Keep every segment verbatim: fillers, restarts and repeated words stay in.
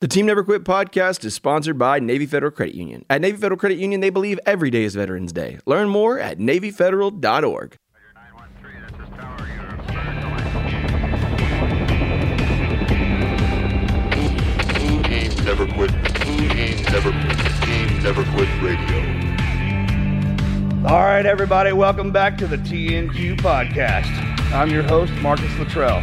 The Team Never Quit podcast is sponsored by Navy Federal Credit Union. At Navy Federal Credit Union, they believe every day is Veterans Day. Learn more at navy federal dot org. Team Never Quit. Team Never Quit. Team Never Quit Radio. All right, everybody, welcome back to the T N Q podcast. I'm your host, Marcus Luttrell.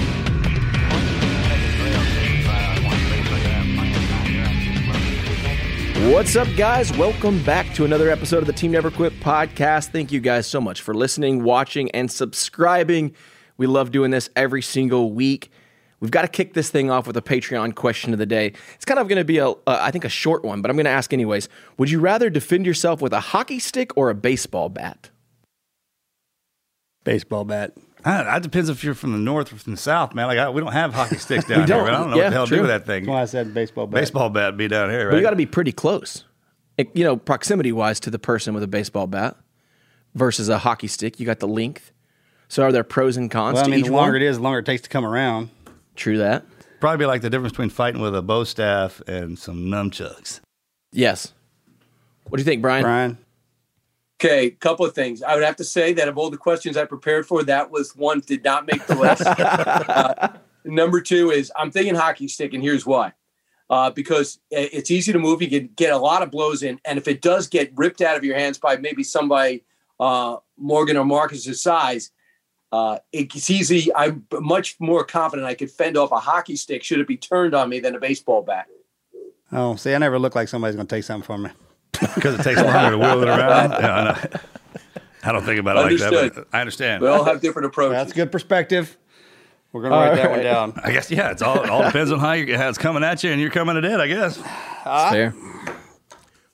What's up, guys? Welcome back to another episode of the Team Never Quit podcast. Thank you guys so much for listening, watching, and subscribing. We love doing this every single week. We've got to kick this thing off with a Patreon question of the day. It's kind of going to be, a, uh, I think, a short one, but I'm going to ask anyways. Would you rather defend yourself with a hockey stick or a baseball bat? Baseball bat. It depends if you're from the north or from the south, man. Like I, we don't have hockey sticks down here. But I don't know yeah, what the hell true. to do with that thing. That's why I said baseball bat. Baseball bat be down here, right? But you got to be pretty close, it, you know, proximity-wise to the person with a baseball bat versus a hockey stick. You got the length. So are there pros and cons well, to I mean, each one? The longer one? it is, the longer it takes to come around. True that. Probably like the difference between fighting with a bow staff and some nunchucks. Yes. What do you think, Brian? Brian? Okay, a couple of things. I would have to say that of all the questions I prepared for, that was one that did not make the list. uh, number two is I'm thinking hockey stick, and here's why. Uh, because it's easy to move. You can get a lot of blows in, and if it does get ripped out of your hands by maybe somebody uh, Morgan or Marcus's size, uh, it's easy. I'm much more confident I could fend off a hockey stick should it be turned on me than a baseball bat. Oh, see, I never look like somebody's going to take something from me. Because it takes longer to wheel it around. Yeah, I, know. I don't think about it Understood. like that. But I understand. We all have different approaches. That's a good perspective. We're going to write right. that one down. I guess, yeah, it's all, it all depends on how, you, how it's coming at you and you're coming at it, I guess. That's fair.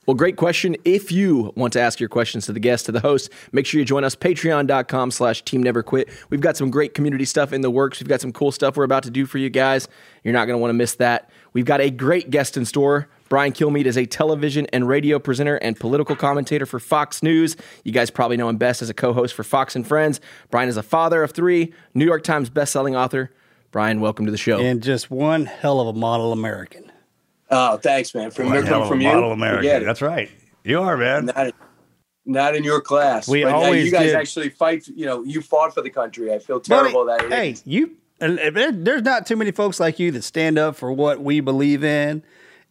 Well, great question. If you want to ask your questions to the guest, to the host, make sure you join us, patreon.com slash team never quit. We've got some great community stuff in the works. We've got some cool stuff we're about to do for you guys. You're not going to want to miss that. We've got a great guest in store. Brian Kilmeade is a television and radio presenter and political commentator for Fox News. You guys probably know him best as a co-host for Fox and Friends. Brian is a father of three, New York Times bestselling author. Brian, welcome to the show. And just one hell of a model American. Oh, thanks, man. From, one hell of from a you, model American. That's right. You are, man. Not, not in your class. We but always You guys did. actually fight. You know, you fought for the country. I feel terrible Buddy, that Hey, is. you. There's not too many folks like you that stand up for what we believe in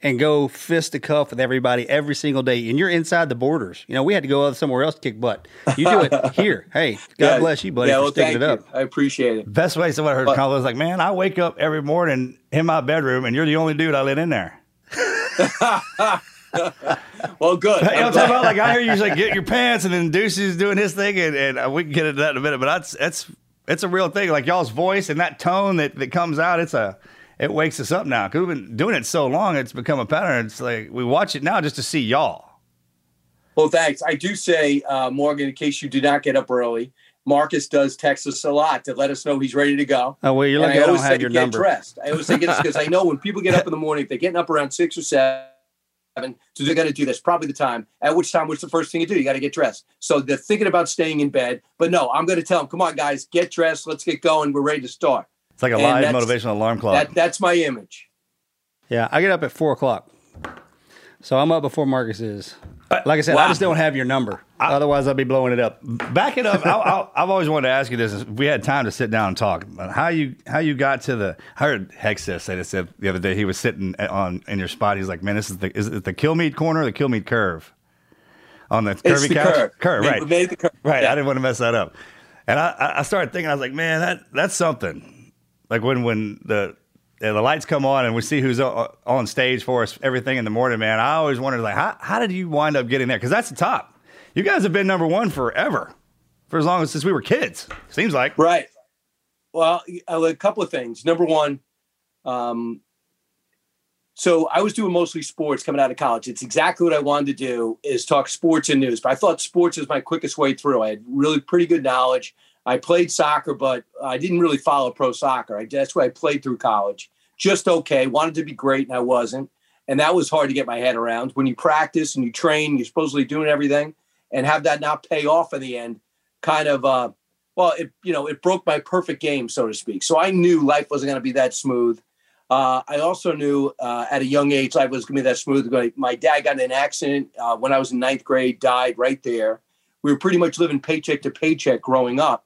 and go fist to cuff with everybody every single day. And you're inside the borders. You know, we had to go somewhere else to kick butt. You do it here. Hey, God yeah. bless you, buddy, yeah, for well, sticking it up. You. I appreciate it. Best way someone heard Colin was like, man, I wake up every morning in my bedroom, and you're the only dude I let in there. Well, good. You know, about, like, I hear you like, get your pants, and then Deuce is doing his thing, and, and we can get into that in a minute. But that's, that's, it's a real thing. Like, y'all's voice and that tone that, that comes out, it's a... It wakes us up now because we've been doing it so long. It's become a pattern. It's like we watch it now just to see y'all. Well, thanks. I do say, uh, Morgan, in case you do not get up early, Marcus does text us a lot to let us know he's ready to go. Oh, well, you're and lucky I, I don't have your get number. Dressed. I always think it's because I know when people get up in the morning, if they're getting up around six or seven, seven. So they're going to do this probably the time, at which time, what's the first thing you do? You got to get dressed. So they're thinking about staying in bed. But no, I'm going to tell them, come on, guys, get dressed. Let's get going. We're ready to start. It's like a and live motivational alarm clock. That, that's my image. Yeah, I get up at four o'clock. So I'm up before Marcus is. Like I said, wow. I just don't have your number. I, Otherwise, I'd be blowing it up. Back it up. I, I, I've always wanted to ask you this. If we had time to sit down and talk, how you how you got to the. I heard Hegseth say this the other day. He was sitting on in your spot. He's like, "Man, this is the is it the Kilmeade corner, or the Kilmeade curve, on the curvy couch? Curve, curve right? We made the curve. Right. Yeah. I didn't want to mess that up. And I, I started thinking. I was like, man, that that's something. Like when when the. Yeah, the lights come on and we see who's on stage for us, everything in the morning, man. I always wondered, like, how, how did you wind up getting there? Because that's the top. You guys have been number one forever, for as long as since we were kids, seems like. Right. Well, a couple of things. Number one, um, so I was doing mostly sports coming out of college. It's exactly what I wanted to do is talk sports and news. But I thought sports was my quickest way through. I had really pretty good knowledge. I played soccer, but I didn't really follow pro soccer. I, that's what I played through college. Just okay. Wanted to be great, and I wasn't. And that was hard to get my head around. When you practice and you train, you're supposedly doing everything, and have that not pay off in the end, kind of, uh, well, it, you know, it broke my perfect game, so to speak. So I knew life wasn't going to be that smooth. Uh, I also knew uh, at a young age life wasn't going to be that smooth. My dad got in an accident uh, when I was in ninth grade, died right there. We were pretty much living paycheck to paycheck growing up.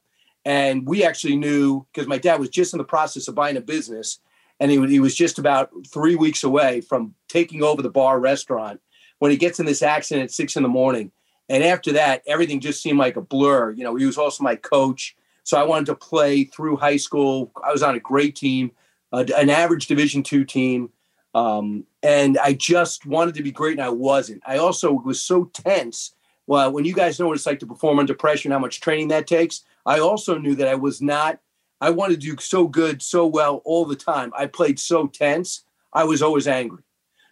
And we actually knew, because my dad was just in the process of buying a business, and he, he was just about three weeks away from taking over the bar restaurant when he gets in this accident at six in the morning. And after that, everything just seemed like a blur. You know, he was also my coach. So I wanted to play through high school. I was on a great team, uh, an average Division two team. Um, and I just wanted to be great, and I wasn't. I also was so tense. Well, when you guys know what it's like to perform under pressure and how much training that takes, I also knew that I was not, I wanted to do so good, so well all the time. I played so tense. I was always angry.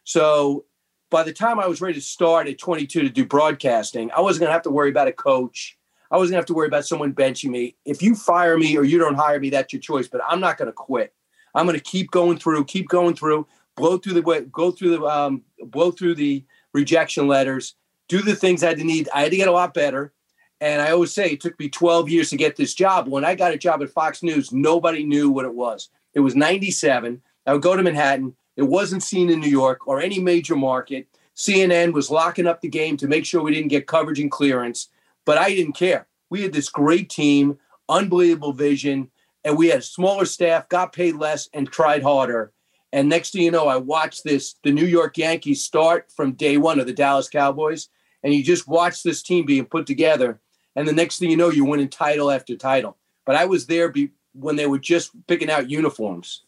So by the time I was ready to start at twenty-two to do broadcasting, I wasn't going to have to worry about a coach. I wasn't going to have to worry about someone benching me. If you fire me or you don't hire me, that's your choice, but I'm not going to quit. I'm going to keep going through, keep going through, blow through the, go through the, um, blow through the rejection letters, do the things I had to need. I had to get a lot better. And I always say it took me twelve years to get this job. When I got a job at Fox News, nobody knew what it was. It was ninety-seven. I would go to Manhattan. It wasn't seen in New York or any major market. C N N was locking up the game to make sure we didn't get coverage and clearance. But I didn't care. We had this great team, unbelievable vision, and we had a smaller staff, got paid less, and tried harder. And next thing you know, I watched this, the New York Yankees start from day one of the Dallas Cowboys. And you just watch this team being put together. And the next thing you know, you're winning title after title. But I was there be, when they were just picking out uniforms.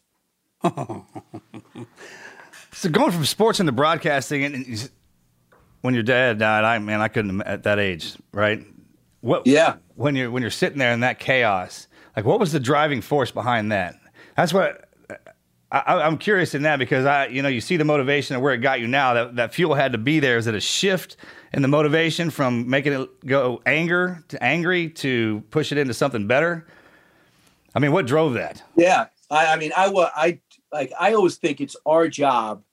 So going from sports into broadcasting, and, and when your dad died, I man, I couldn't at that age, right? What? Yeah. When you're when you're sitting there in that chaos, like what was the driving force behind that? That's what I, I'm curious in that, because I, you know, you see the motivation and where it got you now. That that fuel had to be there. Is it a shift? And the motivation from making it go anger to angry to push it into something better. I mean, what drove that? Yeah, I, I mean, I, I like I always think it's our job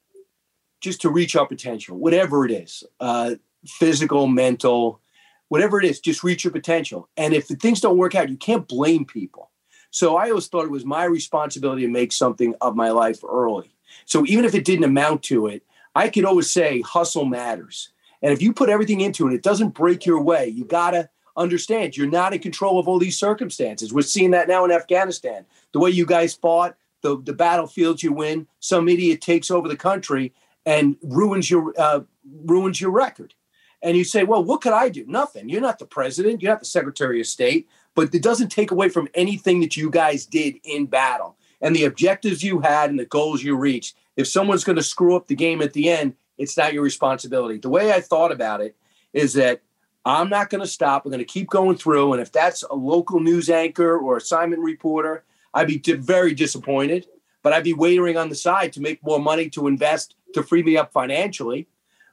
just to reach our potential, whatever it is, uh, physical, mental, whatever it is, just reach your potential. And if the things don't work out, you can't blame people. So I always thought it was my responsibility to make something of my life early. So even if it didn't amount to it, I could always say hustle matters. And if you put everything into it, it doesn't break your way. You got to understand you're not in control of all these circumstances. We're seeing that now in Afghanistan. The way you guys fought, the, the battlefields you win, some idiot takes over the country and ruins your uh, ruins your record. And you say, well, what could I do? Nothing. You're not the president. You're not the secretary of state. But it doesn't take away from anything that you guys did in battle and the objectives you had and the goals you reached. If someone's going to screw up the game at the end, it's not your responsibility. The way I thought about it is that I'm not going to stop. We're going to keep going through. And if that's a local news anchor or assignment reporter, I'd be di- very disappointed. But I'd be waiting on the side to make more money, to invest, to free me up financially.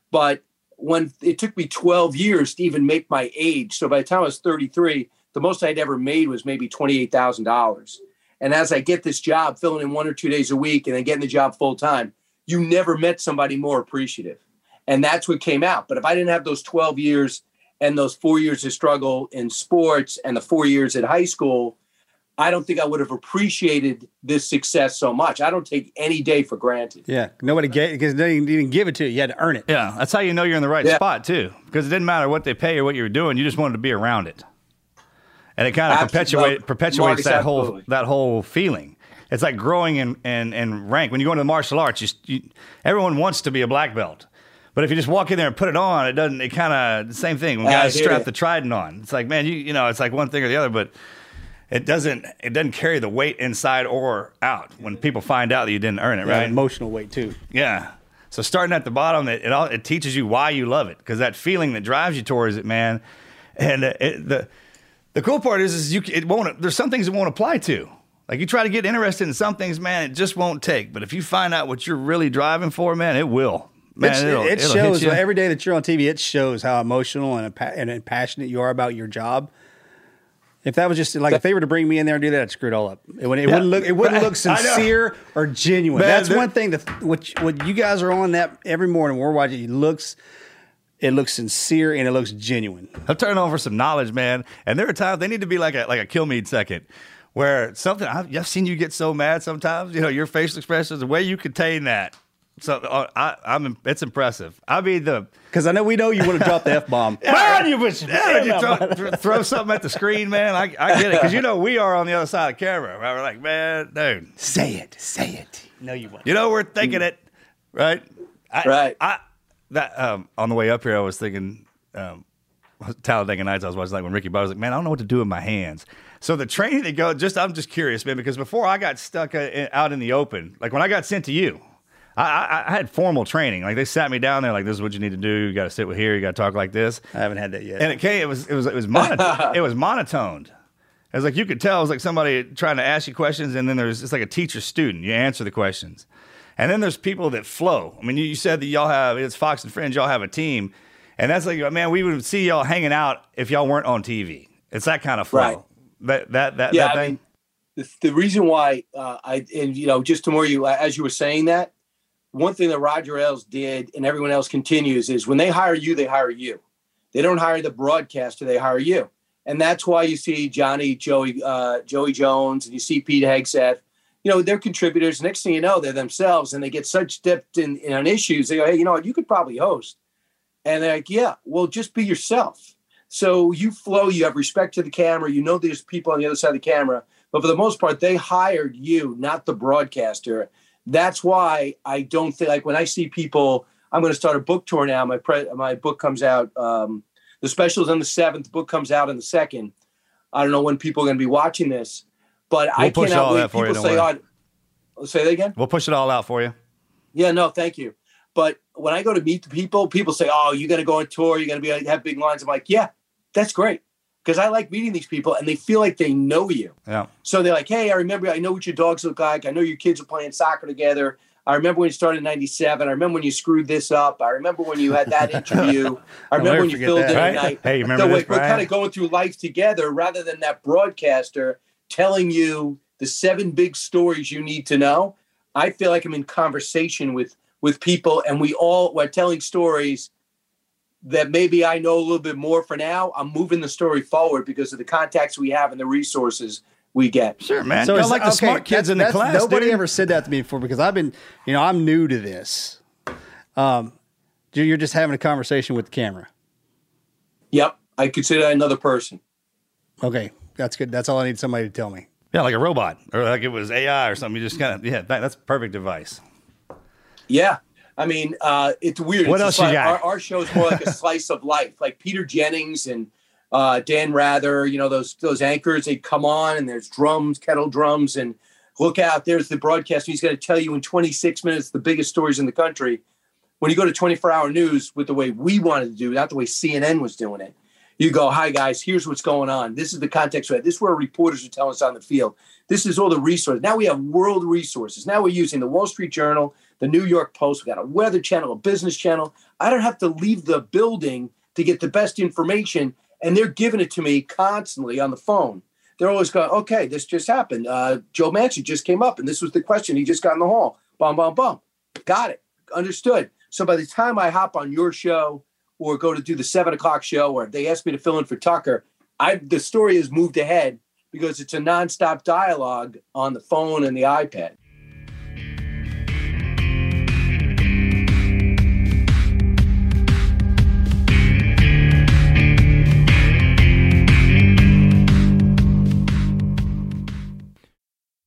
But when it took me twelve years to even make my age. So by the time I was thirty-three, the most I'd ever made was maybe twenty-eight thousand dollars. And as I get this job, filling in one or two days a week and then getting the job full time, you never met somebody more appreciative. And that's what came out. But if I didn't have those twelve years and those four years of struggle in sports and the four years at high school, I don't think I would have appreciated this success so much. I don't take any day for granted. Yeah, nobody gave, because they didn't even give it to you. You had to earn it. Yeah, that's how you know you're in the right yeah. spot too, because it didn't matter what they pay or what you were doing. You just wanted to be around it, and it kind of perpetuate, perpetuates Marcus, that absolutely. whole that whole feeling. It's like growing in, in, in rank. When you go into the martial arts, you, you, everyone wants to be a black belt. But if you just walk in there and put it on, it doesn't. It kind of same thing. When guys strap it. the trident on, it's like, man, you you know, it's like one thing or the other, but it doesn't. It doesn't carry the weight inside or out when people find out that you didn't earn it. Yeah, right, emotional weight too. Yeah. So starting at the bottom, it it, all, it teaches you why you love it, because that feeling that drives you towards it, man. And it, the the cool part is, is you it won't. There's some things it won't apply to. Like you try to get interested in some things, man, it just won't take. But if you find out what you're really driving for, man, it will. Man, it'll, it shows every day that you're on T V. It shows how emotional and and passionate you are about your job. If that was just like, if they were to bring me in there and do that, I'd screw it all up. It wouldn't, it yeah. wouldn't look. It wouldn't look sincere or genuine. Man, that's one thing that what what you guys are on that every morning. We're watching. It looks, it looks sincere and it looks genuine. I'm turning over some knowledge, man. And there are times they need to be like a like a Kilmeade second, where something I've, I've seen you get so mad sometimes. You know, your facial expressions, the way you contain that. So uh, I, I'm. It's impressive. I mean the because I know we know you want to drop the F bomb. Man, you bitch! Yeah, you throw, throw something at the screen, man. I, I get it, because you know we are on the other side of the camera. Right? We're like, man, dude, say it, say it. No, you won't. You know we're thinking it, right? I, right. I that um, on the way up here, I was thinking um, Talladega Nights. I was watching like when Ricky Bobby was like, man, I don't know what to do with my hands. So the training they go. Just I'm just curious, man, because before I got stuck uh, out in the open, like when I got sent to you. I, I had formal training. Like they sat me down there, like this is what you need to do. You got to sit with here. You got to talk like this. I haven't had that yet. And it came. It was. It was. It was. Monotoned. It was monotoned. It was like you could tell. It was like somebody trying to ask you questions, and then there's it's like a teacher student. You answer the questions, and then there's people that flow. I mean, you, you said that y'all have it's Fox and Friends. Y'all have a team, and that's like man, we would see y'all hanging out if y'all weren't on T V. It's that kind of flow. Right. That that that, yeah, that thing. I mean, the reason why uh, I and you know just to more you as you were saying that. One thing that Roger Ailes did and everyone else continues is when they hire you, they hire you. They don't hire the broadcaster, they hire you. And that's why you see Johnny, Joey, uh, Joey Jones, and you see Pete Hegseth. You know, they're contributors. Next thing you know, they're themselves, and they get such dipped in, in issues. They go, hey, you know what? You could probably host. And they're like, yeah, well, just be yourself. So you flow, you have respect to the camera. You know there's people on the other side of the camera. But for the most part, they hired you, not the broadcaster. That's why I don't think, like when I see people, I'm going to start a book tour now. My pre, my book comes out, um, the special's on the seventh, book comes out on the second. I don't know when people are going to be watching this, but we'll I cannot believe people you, say, oh, say that again. We'll push it all out for you. Yeah, no, thank you. But when I go to meet the people, people say, oh, you're going to go on tour. You're going to be have big lines. I'm like, yeah, that's great. Because I like meeting these people, and they feel like they know you. Yeah. So they're like, hey, I remember, I know what your dogs look like. I know your kids are playing soccer together. I remember when you started in ninety-seven. I remember when you screwed this up. I remember when you had that interview. I remember when you filled that, in right? at night. Hey, you remember so this, we're, we're kind of going through life together rather than that broadcaster telling you the seven big stories you need to know. I feel like I'm in conversation with, with people, and we all we're telling stories that maybe I know a little bit more for now. I'm moving the story forward because of the contacts we have and the resources we get. Sure, man. So it's like the okay, smart kids in the class. Nobody dude. ever said that to me before because I've been, you know, I'm new to this. Um, you're just having a conversation with the camera. Yep. I consider that another person. Okay. That's good. That's all I need somebody to tell me. Yeah, like a robot or like it was A I or something. You just kind of, yeah, that, that's a perfect device. Yeah. I mean, uh, it's weird. What it's else you got? Our, our show's more like a slice of life, like Peter Jennings and uh, Dan Rather, you know, those those anchors, they come on and there's drums, kettle drums, and look out, there's the broadcaster. He's going to tell you in twenty-six minutes the biggest stories in the country. When you go to twenty-four hour news with the way we wanted to do, not the way C N N was doing it, you go, hi, guys, here's what's going on. This is the context. This is where reporters are telling us on the field. This is all the resources. Now we have world resources. Now we're using the Wall Street Journal, the New York Post. We've got a weather channel, a business channel. I don't have to leave the building to get the best information. And they're giving it to me constantly on the phone. They're always going, okay, this just happened. Uh, Joe Manchin just came up, and this was the question. He just got in the hall. Bum, bum, bum. Got it. Understood. So by the time I hop on your show or go to do the seven o'clock show, or they ask me to fill in for Tucker, I the story has moved ahead because it's a nonstop dialogue on the phone and the iPad.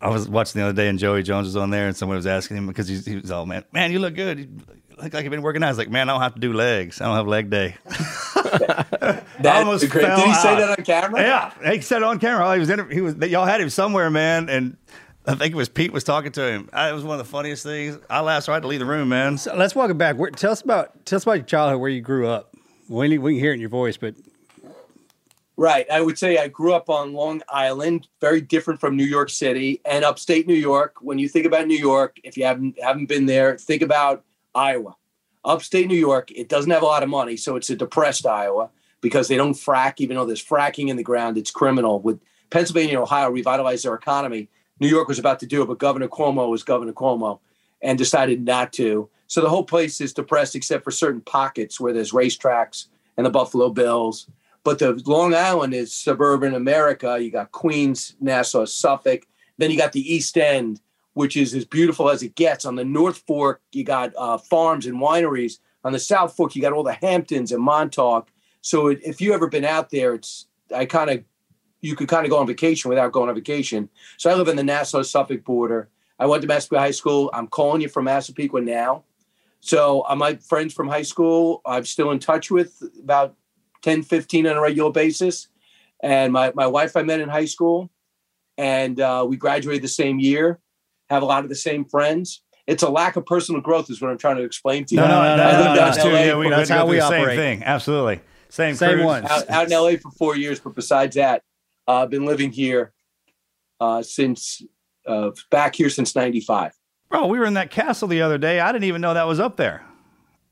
I was watching the other day, and Joey Jones was on there, and someone was asking him because he, he was all, man, man, you look good. You look like you've been working out. I was like, man, I don't have to do legs. I don't have leg day. that almost Did he out. say that on camera? Yeah, he said it on camera. He was, in, he was, y'all had him somewhere, man, and I think it was Pete was talking to him. I, it was one of the funniest things. I laughed, so I had to leave the room, man. So let's walk it back. Where, tell us about tell us about your childhood, where you grew up. We need, we can hear it in your voice, but. Right. I would say I grew up on Long Island, very different from New York City and upstate New York. When you think about New York, if you haven't haven't been there, think about Iowa. Upstate New York, it doesn't have a lot of money, so it's a depressed Iowa because they don't frack. Even though there's fracking in the ground, it's criminal. With Pennsylvania and Ohio revitalized their economy, New York was about to do it, but Governor Cuomo was Governor Cuomo and decided not to. So the whole place is depressed except for certain pockets where there's racetracks and the Buffalo Bills. But the Long Island is suburban America. You got Queens, Nassau-Suffolk. Then you got the East End, which is as beautiful as it gets. On the North Fork, you got uh, farms and wineries. On the South Fork, you got all the Hamptons and Montauk. So it, if you ever been out there, it's I kind of you could kind of go on vacation without going on vacation. So I live in the Nassau-Suffolk border. I went to Massapequa High School. I'm calling you from Massapequa now. So uh, my friends from high school, I'm still in touch with about ten, fifteen on a regular basis. And my, my wife I met in high school, and uh, we graduated the same year, have a lot of the same friends. It's a lack of personal growth is what I'm trying to explain to you. No, no, no, no, no, that's, too, yeah, we, that's how we operate. Same thing. Absolutely. Same, same one. Out, out in L A for four years, but besides that, I've uh, been living here uh, since, uh, back here since ninety-five. Bro, we were in that castle the other day. I didn't even know that was up there.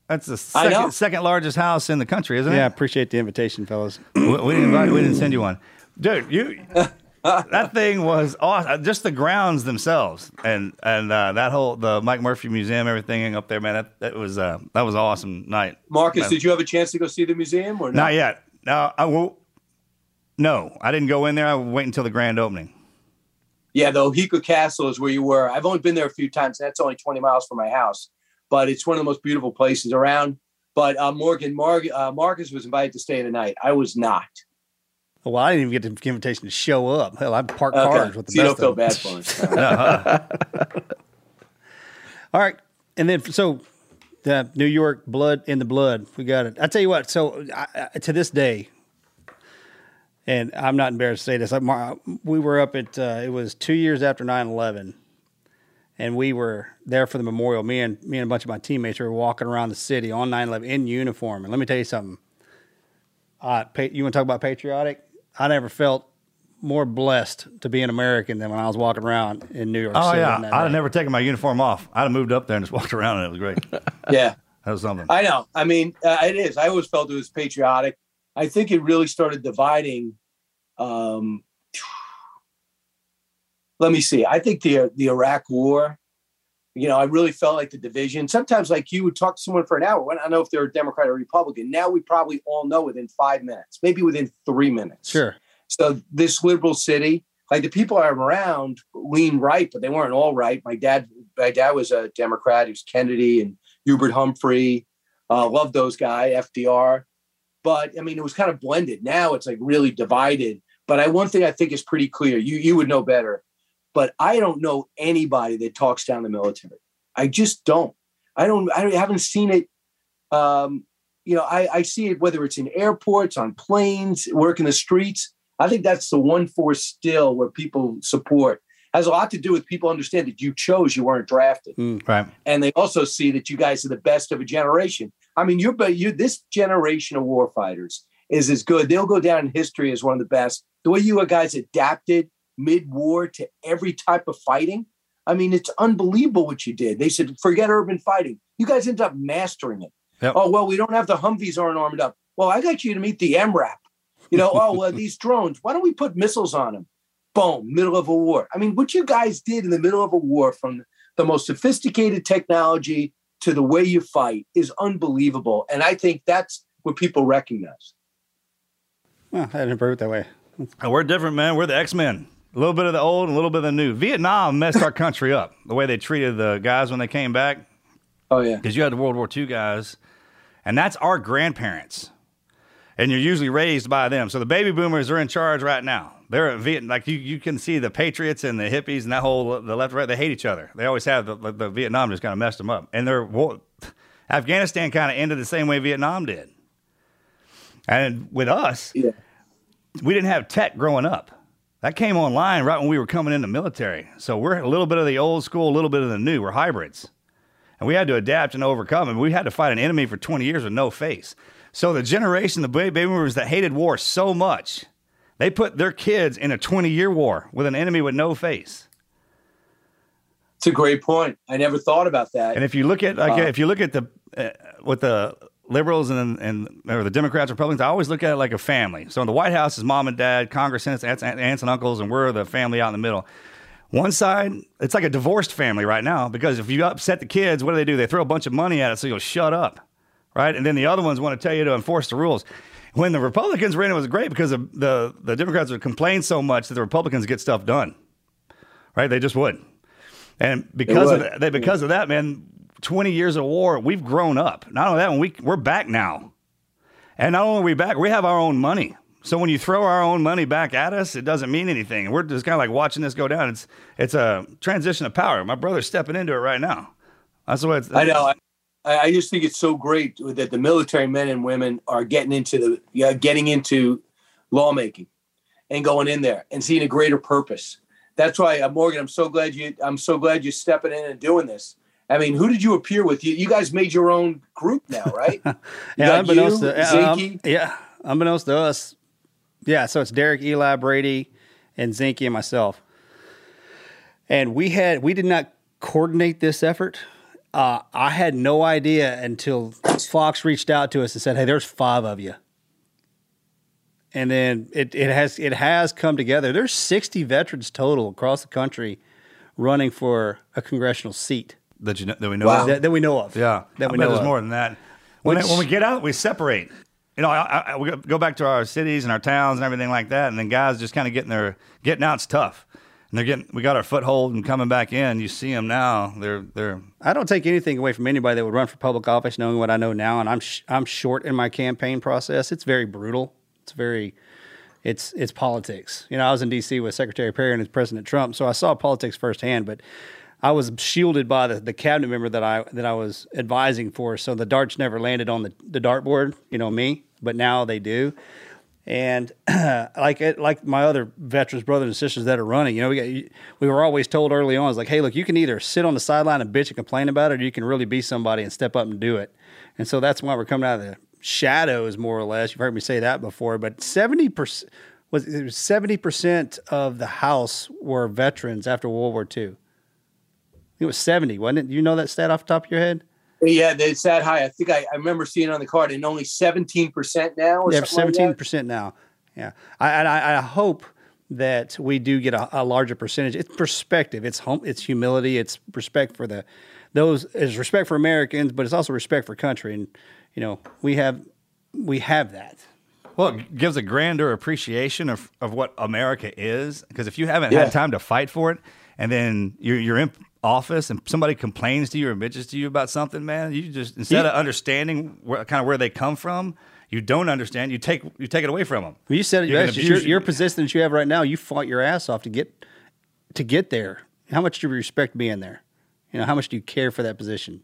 That's the second, second largest house in the country, isn't it? Yeah, I appreciate the invitation, fellas. we, we didn't invite, we didn't send you one, dude. You that thing was awesome. Just the grounds themselves, and and uh, that whole the Mike Murphy Museum, everything up there, man. That that was uh, that was an awesome night. Marcus, man. Did you have a chance to go see the museum or not? Not yet? No, I will. No, I didn't go in there. I would wait until the grand opening. Yeah, the Ohika Castle is where you were. I've only been there a few times. That's only twenty miles from my house. But it's one of the most beautiful places around. But uh, Morgan, Mar- uh, Marcus was invited to stay tonight. I was not. Well, I didn't even get the invitation to show up. Hell, I parked okay. cars with the so best. You don't of feel them. Bad for him. uh-huh. All right, and then so the New York blood in the blood. We got it. I tell you what. So I, I, to this day, and I'm not embarrassed to say this. I, we were up at uh, it was two years after nine eleven. And we were there for the memorial. Me and me and a bunch of my teammates were walking around the city on nine eleven in uniform. And let me tell you something. Uh, you want to talk about patriotic? I never felt more blessed to be an American than when I was walking around in New York oh, City. Oh, yeah. I'd have never taken my uniform off. I'd have moved up there and just walked around, and it was great. Yeah. That was something. I know. I mean, uh, it is. I always felt it was patriotic. I think it really started dividing. Um, let me see. I think the the Iraq War, you know, I really felt like the division. Sometimes, like, you would talk to someone for an hour. I don't know if they're a Democrat or Republican. Now we probably all know within five minutes, maybe within three minutes. Sure. So this liberal city, like, the people I'm around lean right, but they weren't all right. My dad, my dad was a Democrat. He was Kennedy and Hubert Humphrey. Uh, loved those guys, F D R. But I mean, it was kind of blended. Now it's like really divided. But I, one thing I think is pretty clear. You you would know better. But I don't know anybody that talks down the military. I just don't. I don't. I haven't seen it. Um, you know, I, I see it whether it's in airports, on planes, working the streets. I think that's the one force still where people support. It has a lot to do with people understand that you chose, you weren't drafted. Mm, right. And they also see that you guys are the best of a generation. I mean, you're, you're this generation of warfighters is as good. They'll go down in history as one of the best. The way you guys adapted mid-war to every type of fighting. I mean, it's unbelievable what you did. They said, forget urban fighting. You guys end up mastering it. Yep. Oh, well, we don't have the Humvees aren't armed up. Well, I got you to meet the M RAP. You know, oh, well, these drones, why don't we put missiles on them? Boom, middle of a war. I mean, what you guys did in the middle of a war, from the most sophisticated technology to the way you fight, is unbelievable. And I think that's what people recognize. Well, I didn't prove it that way. We're different, man. We're the X-Men. A little bit of the old, a little bit of the new. Vietnam messed our country up, the way they treated the guys when they came back. Oh, yeah. Because you had the World War Two guys, and that's our grandparents. And you're usually raised by them. So the baby boomers are in charge right now. They're in Vietnam. Like, you, you can see the patriots and the hippies and that whole, the left, right, they hate each other. They always have. The, the Vietnam just kind of messed them up. And they're, well, Afghanistan kind of ended the same way Vietnam did. And with us, yeah. we didn't have tech growing up. That came online right when we were coming into military. So we're a little bit of the old school, a little bit of the new. We're hybrids. And we had to adapt and overcome. And we had to fight an enemy for twenty years with no face. So the generation, the baby boomers that hated war so much, they put their kids in a twenty-year war with an enemy with no face. It's a great point. I never thought about that. And if you look at, like, uh, if you look at the uh, with the liberals and and or the Democrats, Republicans, I always look at it like a family. So in the White House is mom and dad, Congress, aunts, aunts and uncles, and we're the family out in the middle. One side, it's like a divorced family right now, because if you upset the kids, what do they do? They throw a bunch of money at it so you'll shut up. Right, and then the other ones want to tell you to enforce the rules. When the Republicans ran, it was great because the the, the Democrats would complain so much that the Republicans get stuff done. Right, they just would, and because of that, they, because of that, man, twenty years of war, we've grown up. Not only that, when we we're back now, and not only are we back, we have our own money. So when you throw our own money back at us, it doesn't mean anything, and we're just kind of like watching this go down. It's it's a transition of power. My brother's stepping into it right now. That's the way it's. I know. I just think it's so great that the military men and women are getting into the you know, getting into lawmaking and going in there and seeing a greater purpose. That's why, uh, Morgan, I'm so glad you I'm so glad you're stepping in and doing this. I mean, who did you appear with? You you guys made your own group now, right? yeah, unbeknownst you, to um, yeah, unbeknownst to us. Yeah, so it's Derek, Eli, Brady, and Zinke and myself, and we had we did not coordinate this effort. Uh, I had no idea until Fox reached out to us and said, "Hey, there's five of you." And then it, it has it has come together. There's sixty veterans total across the country running for a congressional seat that you know, that we know wow. of. That, that we know of. Yeah, that we I know. There's of. more than that. When Which, I, when we get out, we separate. You know, I, I, we go back to our cities and our towns and everything like that. And then guys just kind of getting their getting out's tough. And they're getting, we got our foothold and coming back in. You see them now. They're, they're. I don't take anything away from anybody that would run for public office, knowing what I know now. And I'm, sh I'm short in my campaign process. It's very brutal. It's very, it's, it's politics. You know, I was in D C with Secretary Perry and President Trump, so I saw politics firsthand. But I was shielded by the, the cabinet member that I that I was advising for, so the darts never landed on the, the dartboard. You know me, but now they do. And uh, like it, like my other veterans, brothers and sisters that are running, you know, we got, we were always told early on, it's like, hey, look, you can either sit on the sideline and bitch and complain about it, or you can really be somebody and step up and do it. And so that's why we're coming out of the shadows, more or less. You've heard me say that before, but seventy percent was seventy percent of the House were veterans after World War Two. It was seventy, wasn't it? Do you know that stat off the top of your head? Yeah, it's that high. I think I, I remember seeing it on the card, and only seventeen percent now. Or yeah, seventeen percent like now. Yeah. I, I I hope that we do get a, a larger percentage. It's perspective. It's hum, it's humility. It's respect for the those. It's respect for Americans, but it's also respect for country. And you know, we have we have that. Well, it gives a grander appreciation of of what America is, because if you haven't yeah. had time to fight for it, and then you're you're in office and somebody complains to you or bitches to you about something, man, you just, instead yeah. of understanding where, kind of where they come from, you don't understand. You take you take it away from them. Well, you said it best. Your, your position that you have right now, you fought your ass off to get to get there. How much do you respect being there? You know, how much do you care for that position?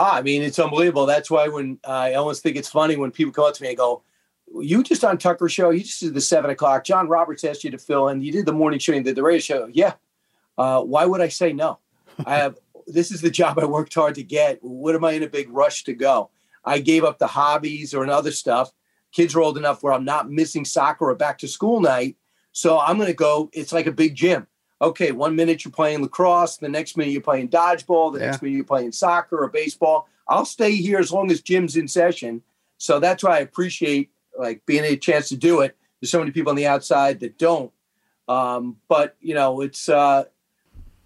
Ah, I mean, it's unbelievable. That's why when uh, I always think it's funny when people come up to me and go, you just on Tucker's show, you just did the seven o'clock. John Roberts asked you to fill in. You did the morning show and did the radio show. Yeah. Uh, why would I say no? I have, this is the job I worked hard to get. What am I in a big rush to go? I gave up the hobbies or other stuff. Kids are old enough where I'm not missing soccer or back to school night. So I'm going to go. It's like a big gym. Okay, one minute you're playing lacrosse, the next minute you're playing dodgeball, the yeah. next minute you're playing soccer or baseball. I'll stay here as long as gym's in session. So that's why I appreciate like being a chance to do it. There's so many people on the outside that don't. Um, but, you know, it's uh,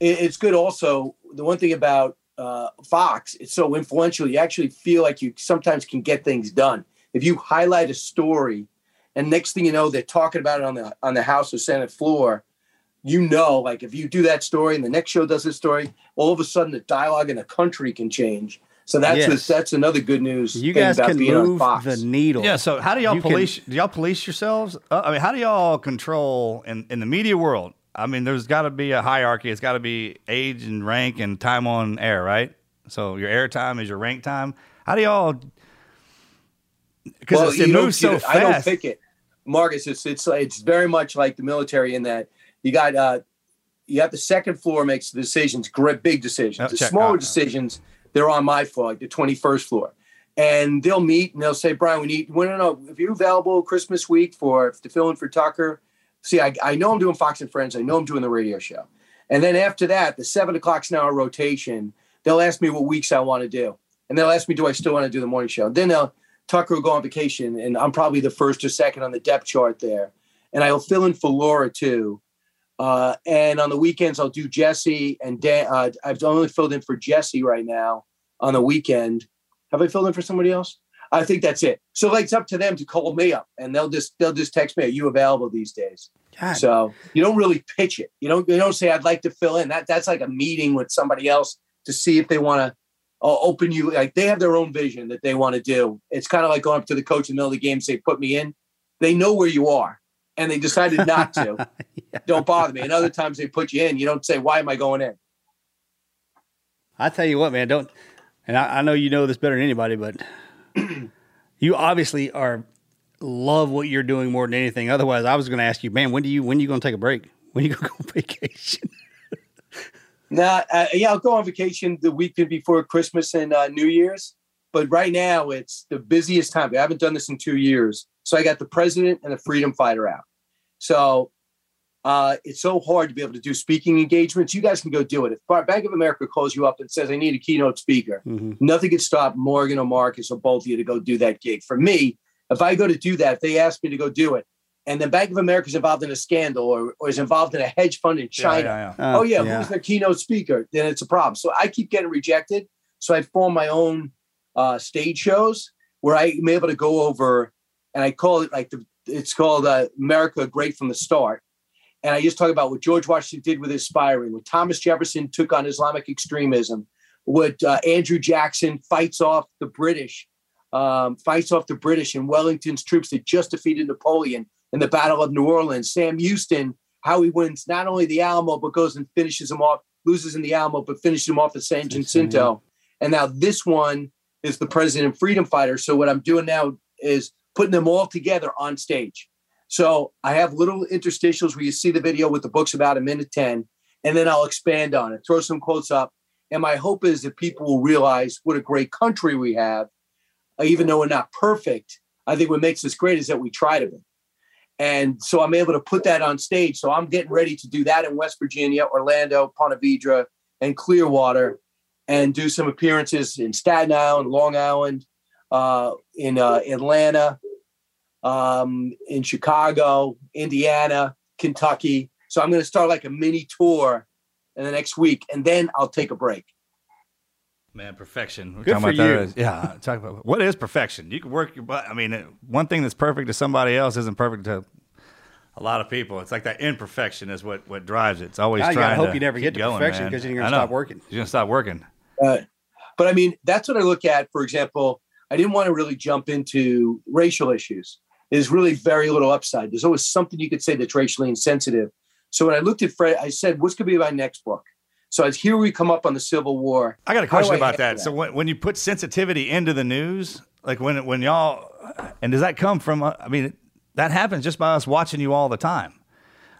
it, it's good also. The one thing about uh, Fox, it's so influential. You actually feel like you sometimes can get things done. If you highlight a story and next thing you know, they're talking about it on the on the House or Senate floor, you know, like if you do that story and the next show does this story, all of a sudden the dialogue in the country can change. So that's yes. a, that's another good news. You thing guys about can being move on Fox. The needle. Yeah. So how do y'all you police? Can, do y'all police yourselves? Uh, I mean, how do y'all control in, in the media world? I mean, there's got to be a hierarchy. It's got to be age and rank and time on air, right? So your air time is your rank time. How do y'all? Because well, it moves so fast. I don't pick it, Marcus. It's it's it's very much like the military in that. You got uh, you got the second floor makes the decisions, great big decisions. Oh, the check, smaller oh, decisions, oh. they're on my floor, like the twenty-first floor. And they'll meet and they'll say, Brian, we need, we don't know if you're available Christmas week for to fill in for Tucker. See, I, I know I'm doing Fox and Friends. I know I'm doing the radio show. And then after that, the seven o'clock an hour rotation, they'll ask me what weeks I want to do. And they'll ask me, do I still want to do the morning show? And then uh, Tucker will go on vacation and I'm probably the first or second on the depth chart there. And I'll fill in for Laura too. Uh, and on the weekends, I'll do Jesse and Dan. Uh, I've only filled in for Jesse right now on the weekend. Have I filled in for somebody else? I think that's it. So like, it's up to them to call me up and they'll just, they'll just text me. Are you available these days? God. So you don't really pitch it. You don't, you don't say, I'd like to fill in. That that's like a meeting with somebody else to see if they want to uh, open you. Like they have their own vision that they want to do. It's kind of like going up to the coach in the middle of the game, and say, put me in. They know where you are. and they decided not to, yeah. don't bother me. And other times they put you in. You don't say, why am I going in? I tell you what, man, don't, and I, I know you know this better than anybody, but you obviously are love what you're doing more than anything. Otherwise, I was going to ask you, man, when do you, when are you going to take a break? When are you going to go on vacation? Nah, uh, yeah, I'll go on vacation the weekend before Christmas and uh, New Year's. But right now, it's the busiest time. I haven't done this in two years. So I got the president and the freedom fighter out. So uh, it's so hard to be able to do speaking engagements. You guys can go do it. If Bank of America calls you up and says, I need a keynote speaker, mm-hmm. nothing could stop Morgan or Marcus or both of you to go do that gig. For me, if I go to do that, if they ask me to go do it, and then Bank of America is involved in a scandal or, or is involved in a hedge fund in China. Yeah, yeah, yeah. Uh, oh, yeah, yeah. Who's their keynote speaker? Then it's a problem. So I keep getting rejected. So I form my own uh, stage shows where I'm able to go over, and I call it like, the, it's called uh, America Great from the Start. And I just talk about what George Washington did with his spying, what Thomas Jefferson took on Islamic extremism, what uh, Andrew Jackson fights off the British, um, fights off the British and Wellington's troops that just defeated Napoleon in the Battle of New Orleans, Sam Houston, how he wins not only the Alamo, but goes and finishes him off, loses in the Alamo, but finishes him off at San Jacinto. And now this one is the president freedom fighter. So what I'm doing now is putting them all together on stage. So I have little interstitials where you see the video with the book's about a minute ten, and then I'll expand on it, throw some quotes up. And my hope is that people will realize what a great country we have. Even though we're not perfect, I think what makes us great is that we try to be. And so I'm able to put that on stage. So I'm getting ready to do that in West Virginia, Orlando, Ponte Vedra, and Clearwater, and do some appearances in Staten Island, Long Island, uh, in uh, Atlanta, um, in Chicago, Indiana, Kentucky. So I'm going to start like a mini tour in the next week, and then I'll take a break. Man, perfection. We're Good talking for about you. That. Yeah, talk about what is perfection. You can work your butt. I mean, one thing that's perfect to somebody else isn't perfect to a lot of people. It's like that imperfection is what, what drives it. It's always I trying gotta hope to hope you never get to going, perfection because you're going to stop working. You're going to stop working. Uh, but I mean, that's what I look at. For example, I didn't want to really jump into racial issues. There's really very little upside. There's always something you could say that's racially insensitive. So when I looked at Fred, I said, what's going to be my next book? So as here we come up on the Civil War. I got a question about that. that. So when, when you put sensitivity into the news, like when when y'all, and does that come from, I mean, that happens just by us watching you all the time.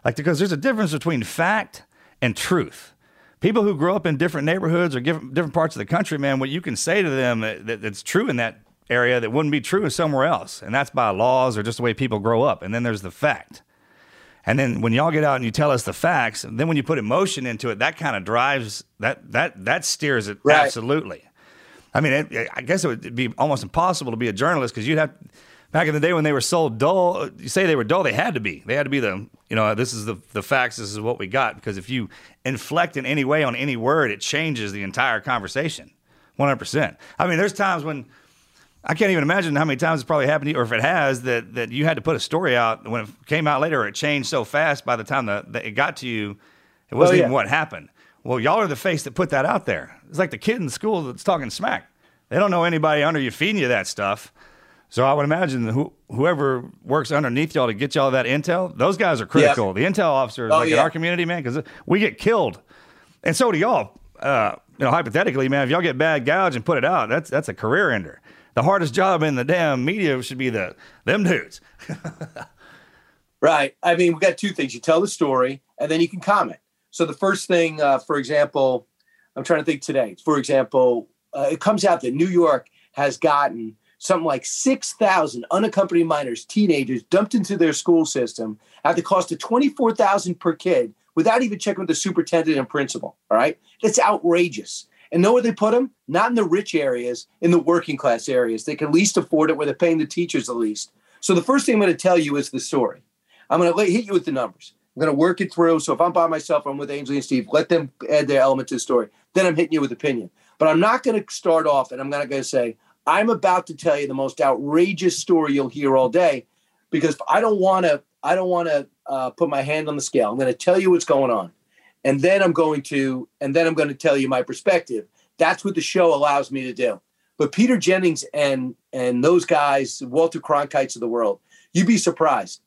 Like, because there's a difference between fact and truth. People who grow up in different neighborhoods or different parts of the country, man, what you can say to them that, that, that's true in that area that wouldn't be true somewhere else. And that's by laws or just the way people grow up. And then there's the fact. And then when y'all get out and you tell us the facts, and then when you put emotion into it, that kind of drives that that that steers it. Right. Absolutely. I mean, it, I guess it would be almost impossible to be a journalist because you'd have back in the day when they were so dull. You say they were dull, they had to be. They had to be the you know this is the the facts. This is what we got because if you inflect in any way on any word, it changes the entire conversation, one hundred percent. I mean, there's times when. I can't even imagine how many times it's probably happened to you, or if it has, that that you had to put a story out when it came out later, or it changed so fast by the time the, the, it got to you, it wasn't oh, yeah. even what happened. Well, y'all are the face that put that out there. It's like the kid in school that's talking smack. They don't know anybody under you feeding you that stuff. So I would imagine who, whoever works underneath y'all to get y'all that intel, those guys are critical. Yep. The intel officers, oh, like yeah. in our community, man, because we get killed. And so do y'all. Uh, you know, hypothetically, man, if y'all get bad gouge and put it out, that's that's a career ender. The hardest job in the damn media should be the them dudes. Right. I mean, we got two things. You tell the story and then you can comment. So the first thing, uh, for example, I'm trying to think today, for example, uh, it comes out that New York has gotten something like six thousand unaccompanied minors, teenagers dumped into their school system at the cost of twenty-four thousand dollars per kid without even checking with the superintendent and principal. All right. That's outrageous. And know where they put them? Not in the rich areas, in the working class areas. They can least afford it where they're paying the teachers the least. So the first thing I'm going to tell you is the story. I'm going to hit you with the numbers. I'm going to work it through. So if I'm by myself, I'm with Ainsley and Steve, let them add their element to the story. Then I'm hitting you with opinion. But I'm not going to start off and I'm not going to say, I'm about to tell you the most outrageous story you'll hear all day because I don't want to I don't want to uh, put my hand on the scale. I'm going to tell you what's going on. And then I'm going to, and then I'm going to tell you my perspective. That's what the show allows me to do. But Peter Jennings and and those guys, Walter Cronkites of the world, you'd be surprised.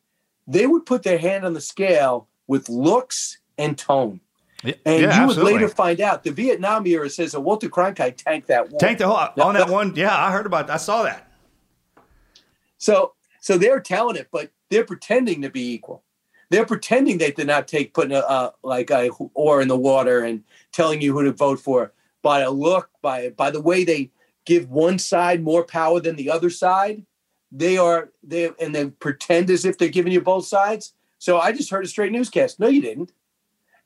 they would put their hand on the scale with looks and tone. And yeah, you would absolutely. later find out the Vietnam era says that Walter Cronkite tanked that war. Tanked the whole on that one. Yeah, I heard about that. I saw that. So so they're telling it, but they're pretending to be equal. They're pretending they did not take putting a, uh, like a oar in the water and telling you who to vote for by a look, by by the way they give one side more power than the other side. They are they and they pretend as if they're giving you both sides. So I just heard a straight newscast. No, you didn't.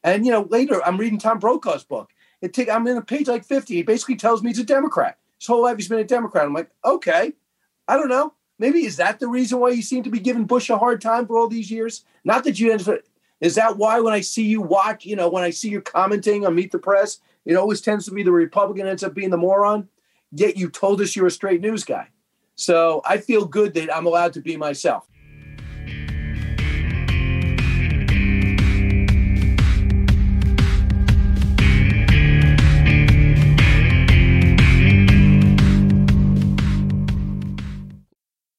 And, you know, later I'm reading Tom Brokaw's book. It take, I'm in a page like fifty. He basically tells me he's a Democrat. His whole life he's been a Democrat. I'm like, okay, I don't know. Maybe is that the reason why you seem to be giving Bush a hard time for all these years? Not that you – is that why when I see you watch, you know, when I see you commenting on Meet the Press, it always tends to be the Republican ends up being the moron? Yet you told us you're a straight news guy. So I feel good that I'm allowed to be myself.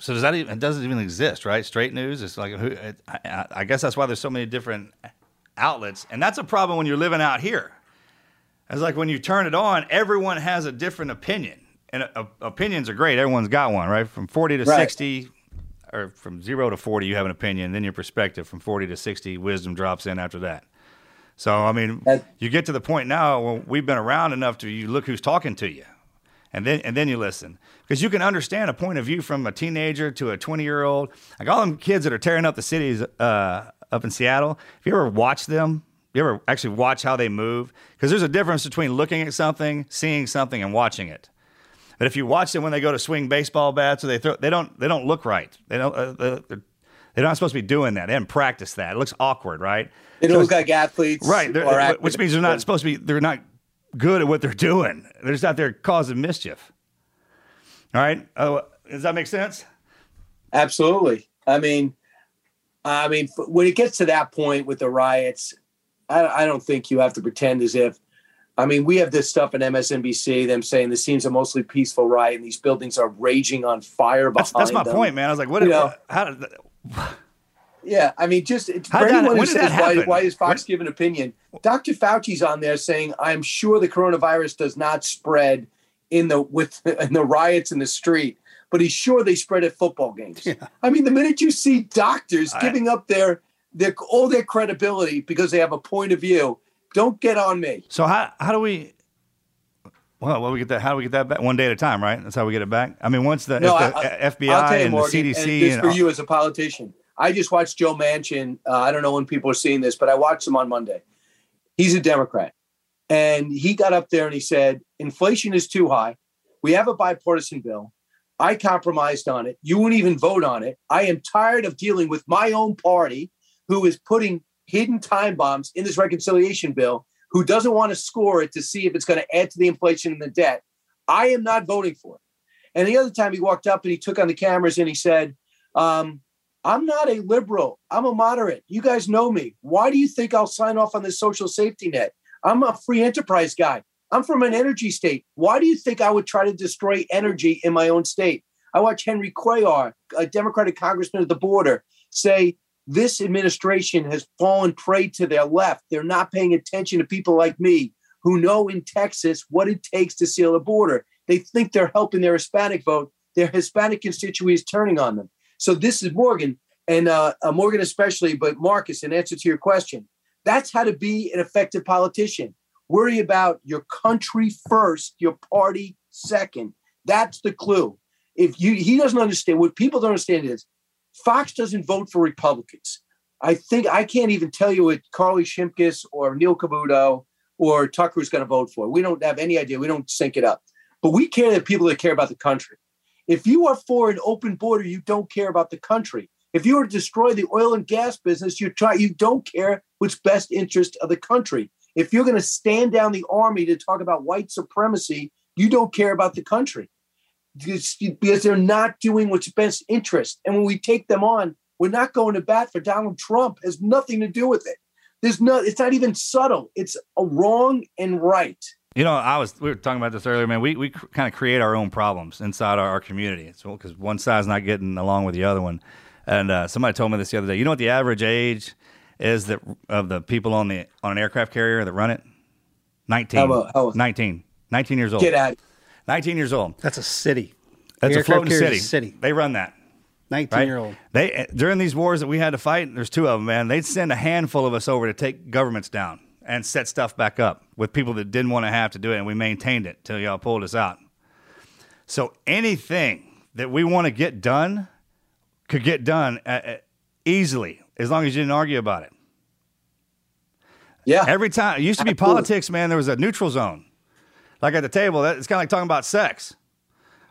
So does that even, it doesn't even exist, right? Straight news. It's like, who, it, I, I guess that's why there's so many different outlets. And that's a problem when you're living out here. It's like when you turn it on, everyone has a different opinion. And uh, opinions are great. Everyone's got one, right? From forty to right. sixty, or from zero to forty, you have an opinion. Then your perspective from forty to sixty, wisdom drops in after that. So, I mean, that's- you get to the point now where we've been around enough to you look who's talking to you. And then and then you listen. Because you can understand a point of view from a teenager to a twenty-year-old. Like all them kids that are tearing up the cities uh, up in Seattle. If you ever watch them, you ever actually watch how they move? Because there's a difference between looking at something, seeing something, and watching it. But if you watch them when they go to swing baseball bats, or they throw, they don't they don't look right. They don't uh, they're, they're not supposed to be doing that. They haven't practiced that. It looks awkward, right? They don't look like athletes, right? Or athletes. Which means they're not supposed to be. They're not good at what they're doing. They're just out there causing mischief. All right. Oh, does that make sense? Absolutely. I mean, I mean, when it gets to that point with the riots, I, I don't think you have to pretend as if, I mean, we have this stuff in M S N B C, them saying this seems a mostly peaceful riot and these buildings are raging on fire behind them. That's, that's my them. point, man. I was like, what, you know, how did that, yeah, I mean, just it's for anyone who says, why, why does Fox give an opinion? Doctor Fauci's on there saying, I'm sure the coronavirus does not spread in the with in the riots in the street, but he's sure they spread at football games. Yeah. I mean, the minute you see doctors I, giving up their, their all their credibility because they have a point of view, don't get on me. So how how do we well, well we get that how do we get that back? One day at a time, right? That's how we get it back. I mean, once the, no, I, the I, F B I and Morgan, the C D C and this and for all. You as a politician. I just watched Joe Manchin. Uh, I don't know when people are seeing this, but I watched him on Monday. He's a Democrat. And he got up there and he said, inflation is too high. We have a bipartisan bill. I compromised on it. You wouldn't even vote on it. I am tired of dealing with my own party who is putting hidden time bombs in this reconciliation bill, who doesn't want to score it to see if it's going to add to the inflation and the debt. I am not voting for it. And the other time he walked up and he took on the cameras and he said, um, I'm not a liberal. I'm a moderate. You guys know me. Why do you think I'll sign off on this social safety net? I'm a free enterprise guy. I'm from an energy state. Why do you think I would try to destroy energy in my own state? I watch Henry Cuellar, a Democratic congressman at the border, say this administration has fallen prey to their left. They're not paying attention to people like me who know in Texas what it takes to seal a border. They think they're helping their Hispanic vote. Their Hispanic constituents turning on them. So this is Morgan, and uh, uh, Morgan especially, but Marcus, in answer to your question, that's how to be an effective politician. Worry about your country first, your party second. That's the clue. If you, he doesn't understand, what people don't understand is Fox doesn't vote for Republicans. I think I can't even tell you what Carly Shimkus or Neil Cavuto or Tucker is going to vote for. We don't have any idea. We don't sync it up. But we care that people that care about the country. If you are for an open border, you don't care about the country. If you were to destroy the oil and gas business, you try, you don't care what's best interest of the country. If you're going to stand down the army to talk about white supremacy, you don't care about the country because they're not doing what's best interest. And when we take them on, we're not going to bat for Donald Trump. It has nothing to do with it. There's no, it's not even subtle. It's a wrong and right. You know, I was we were talking about this earlier, man. We we kind of create our own problems inside our, our community. So because one side's not getting along with the other one. And uh, somebody told me this the other day. You know what the average age is that of the people on the on an aircraft carrier that run it? nineteen. How about, how nineteen. nineteen years old. Get out. nineteen years old. That's a city. That's a floating city. A city. They run that. nineteen right? year old. They during these wars that we had to fight, there's two of them, man. They'd send a handful of us over to take governments down and set stuff back up with people that didn't want to have to do it, and we maintained it till y'all pulled us out. So anything that we want to get done could get done easily, as long as you didn't argue about it. Yeah. Every time, it used to be Absolutely. Politics, man, there was a neutral zone. Like at the table, that, it's kind of like talking about sex,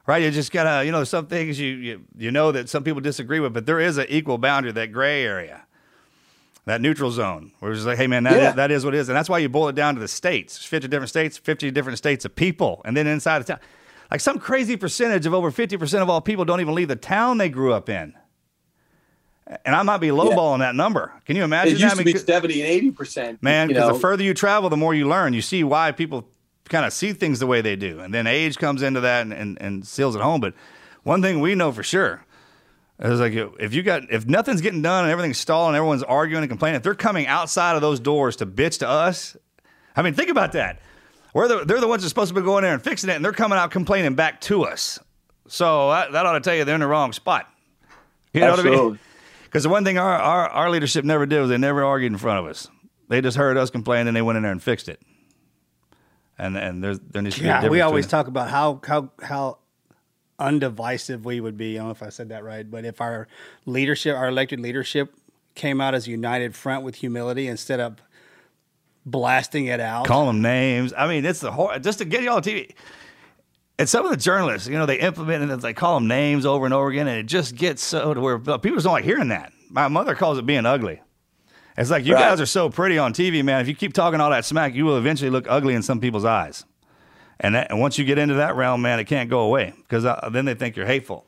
right? You just gotta, you know, some things you, you, you know that some people disagree with, but there is an equal boundary, that gray area. That neutral zone, where it's like, hey, man, that, yeah. is, that is what it is. And that's why you boil it down to the states. fifty different states, fifty different states of people. And then inside the town. Like some crazy percentage of over fifty percent of all people don't even leave the town they grew up in. And I might be lowballing yeah. that number. Can you imagine? It used that? to be seventy and eighty percent. Man, because the further you travel, the more you learn. You see why people kind of see things the way they do. And then age comes into that and, and, and seals it home. But one thing we know for sure. It was like, if you got, if nothing's getting done and everything's stalling, everyone's arguing and complaining, if they're coming outside of those doors to bitch to us, I mean, think about that. We're the, they're the ones that's supposed to be going there and fixing it, and they're coming out complaining back to us. So that, that ought to tell you they're in the wrong spot. You know Absolutely. What I mean? Because the one thing our, our, our leadership never did was they never argued in front of us. They just heard us complain, and they went in there and fixed it. And and there's, there needs to be a difference. We always talk about how how how... undivisive we would be. I don't know if I said that right, but if our leadership, our elected leadership, came out as a united front with humility instead of blasting it out, call them names. I mean, it's the whole, just to get y'all on T V. And some of the journalists, you know, they implement and they call them names over and over again, and it just gets so to where people just don't like hearing that. My mother calls it being ugly. It's like you right. guys are so pretty on T V, man. If you keep talking all that smack, you will eventually look ugly in some people's eyes. And, that, and once you get into that realm, man, it can't go away because uh, then they think you're hateful.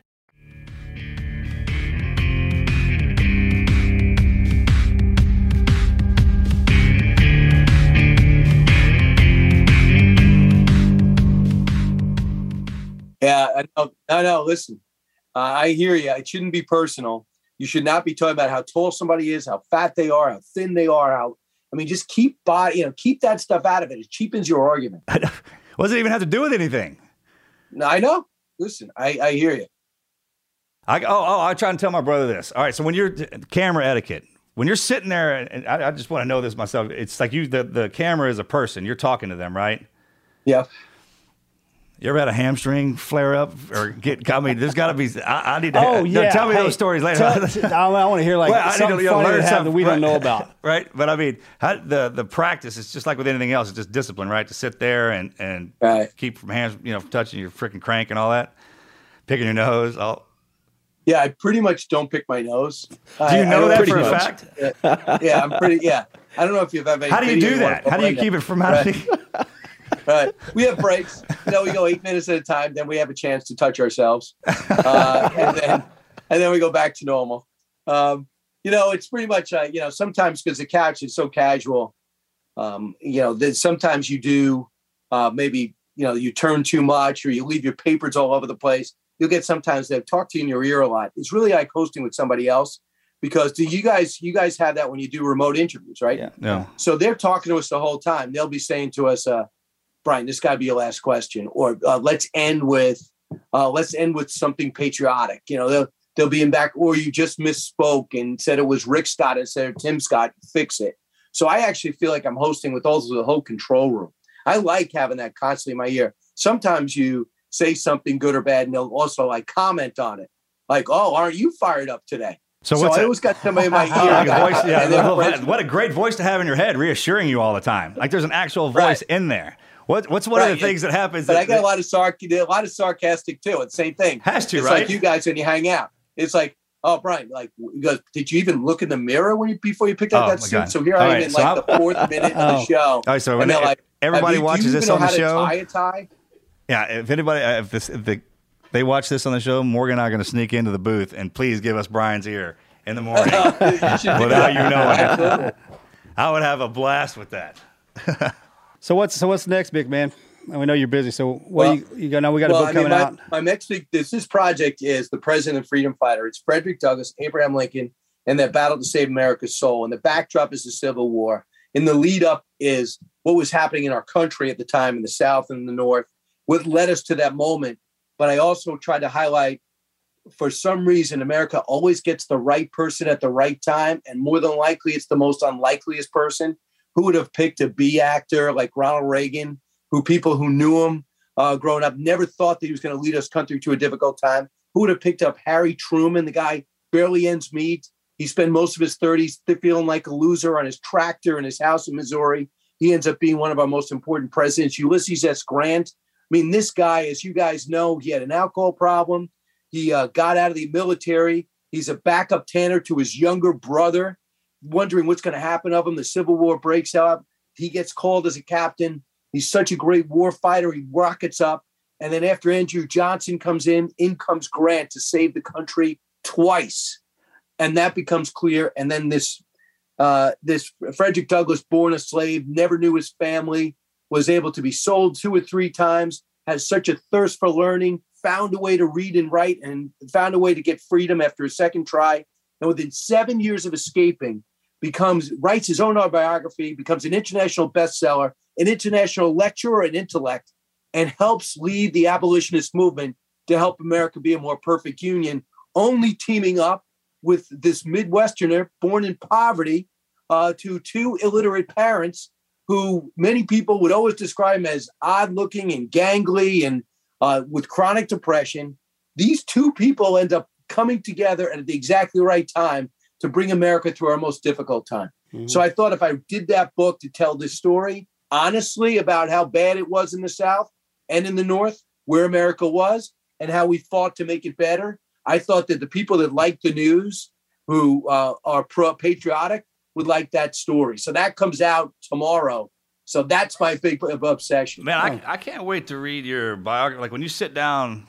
Yeah, no, no, no listen, uh, I hear you. It shouldn't be personal. You should not be talking about how tall somebody is, how fat they are, how thin they are. How I mean, just keep body, you know, keep that stuff out of it. It cheapens your argument. What does it even have to do with anything? No, I know. Listen, I, I hear you. I, oh, oh, I try and tell my brother this. All right, so when you're camera etiquette, when you're sitting there, and I, I just want to know this myself. It's like you, the, the camera is a person. You're talking to them, right? Yeah. You ever had a hamstring flare up or get? I mean, there's got to be. I, I need to. Oh, yeah. No, tell me hey, those stories later. Tell, I, I want to hear like well, something to, you know, funny learn something that we right, don't know about. Right, but I mean, how, the the practice is just like with anything else. It's just discipline, right? To sit there and and right. keep from hands, you know, from touching your freaking crank and all that, picking your nose. All. Yeah, I pretty much don't pick my nose. Do you I, know I that for much. a fact? Yeah, yeah, I'm pretty. Yeah, I don't know if you've ever. How do you do that? How do you keep it from happening? Right. Right. We have breaks. You know, we go eight minutes at a time. Then we have a chance to touch ourselves. Uh, and then and then we go back to normal. Um, you know, it's pretty much, uh, you know, sometimes because the couch is so casual, um, you know, that sometimes you do uh, maybe, you know, you turn too much or you leave your papers all over the place. You'll get sometimes they've talked to you in your ear a lot. It's really like hosting with somebody else because do you guys you guys have that when you do remote interviews, right? Yeah. No. So they're talking to us the whole time. They'll be saying to us, uh, Brian, this got to be your last question, or uh, let's end with uh, let's end with something patriotic. You know, they'll, they'll be in back, or you just misspoke and said it was Rick Scott instead of Tim Scott. Fix it. So I actually feel like I'm hosting with also the whole control room. I like having that constantly in my ear. Sometimes you say something good or bad, and they'll also like comment on it, like, "Oh, aren't you fired up today?" So, so what's I always got somebody in my ear. Like a voice, yeah, little, what a great voice to have in your head, reassuring you all the time. Like there's an actual voice right. in there. What, what's one right. of the things that happens? But that, I got a lot of sarc, a lot of sarcastic too. It's the same thing. Has to, it's right? It's like you guys when you hang out. It's like, oh, Brian, like, goes, did you even look in the mirror when you, before you picked out oh, that suit? God. So here all I am right. in so like I'm, the fourth minute oh. of the show. All right, so when they're like, everybody you, watches this on the show. Tie a tie? Yeah, if anybody, if, this, if the, they watch this on the show, Morgan and I are going to sneak into the booth and please give us Brian's ear in the morning you without you knowing. It. I would have a blast with that. So what's so what's next, big man? And we know you're busy. So what well, you, you got now? We got well, a book I mean, coming my, out. My next big this this project is The President and Freedom Fighter. It's Frederick Douglass, Abraham Lincoln, and their battle to save America's soul. And the backdrop is the Civil War. And the lead up is what was happening in our country at the time in the South and the North, what led us to that moment. But I also tried to highlight, for some reason, America always gets the right person at the right time, and more than likely, it's the most unlikeliest person. Who would have picked a B actor like Ronald Reagan, who people who knew him uh, growing up never thought that he was going to lead us country to a difficult time? Who would have picked up Harry Truman, the guy barely ends meet? He spent most of his thirties feeling like a loser on his tractor in his house in Missouri. He ends up being one of our most important presidents. Ulysses S. Grant. I mean, this guy, as you guys know, he had an alcohol problem. He uh, got out of the military. He's a backup tanner to his younger brother, wondering what's going to happen of him. The Civil War breaks out. He gets called as a captain. He's such a great war fighter. He rockets up. And then after Andrew Johnson comes in, in comes Grant to save the country twice. And that becomes clear. And then this uh, this Frederick Douglass, born a slave, never knew his family, was able to be sold two or three times, has such a thirst for learning, found a way to read and write, and found a way to get freedom after a second try. And within seven years of escaping, becomes writes his own autobiography, becomes an international bestseller, an international lecturer in intellect, and helps lead the abolitionist movement to help America be a more perfect union, only teaming up with this Midwesterner born in poverty uh, to two illiterate parents who many people would always describe as odd-looking and gangly and uh, with chronic depression. These two people end up coming together at the exactly right time to bring America through our most difficult time. Mm-hmm. So I thought if I did that book to tell this story, honestly, about how bad it was in the South and in the North, where America was and how we fought to make it better, I thought that the people that like the news, who uh, are pro patriotic, would like that story. So that comes out tomorrow. So that's my big obsession. Man, I, I can't wait to read your biography. Like when you sit down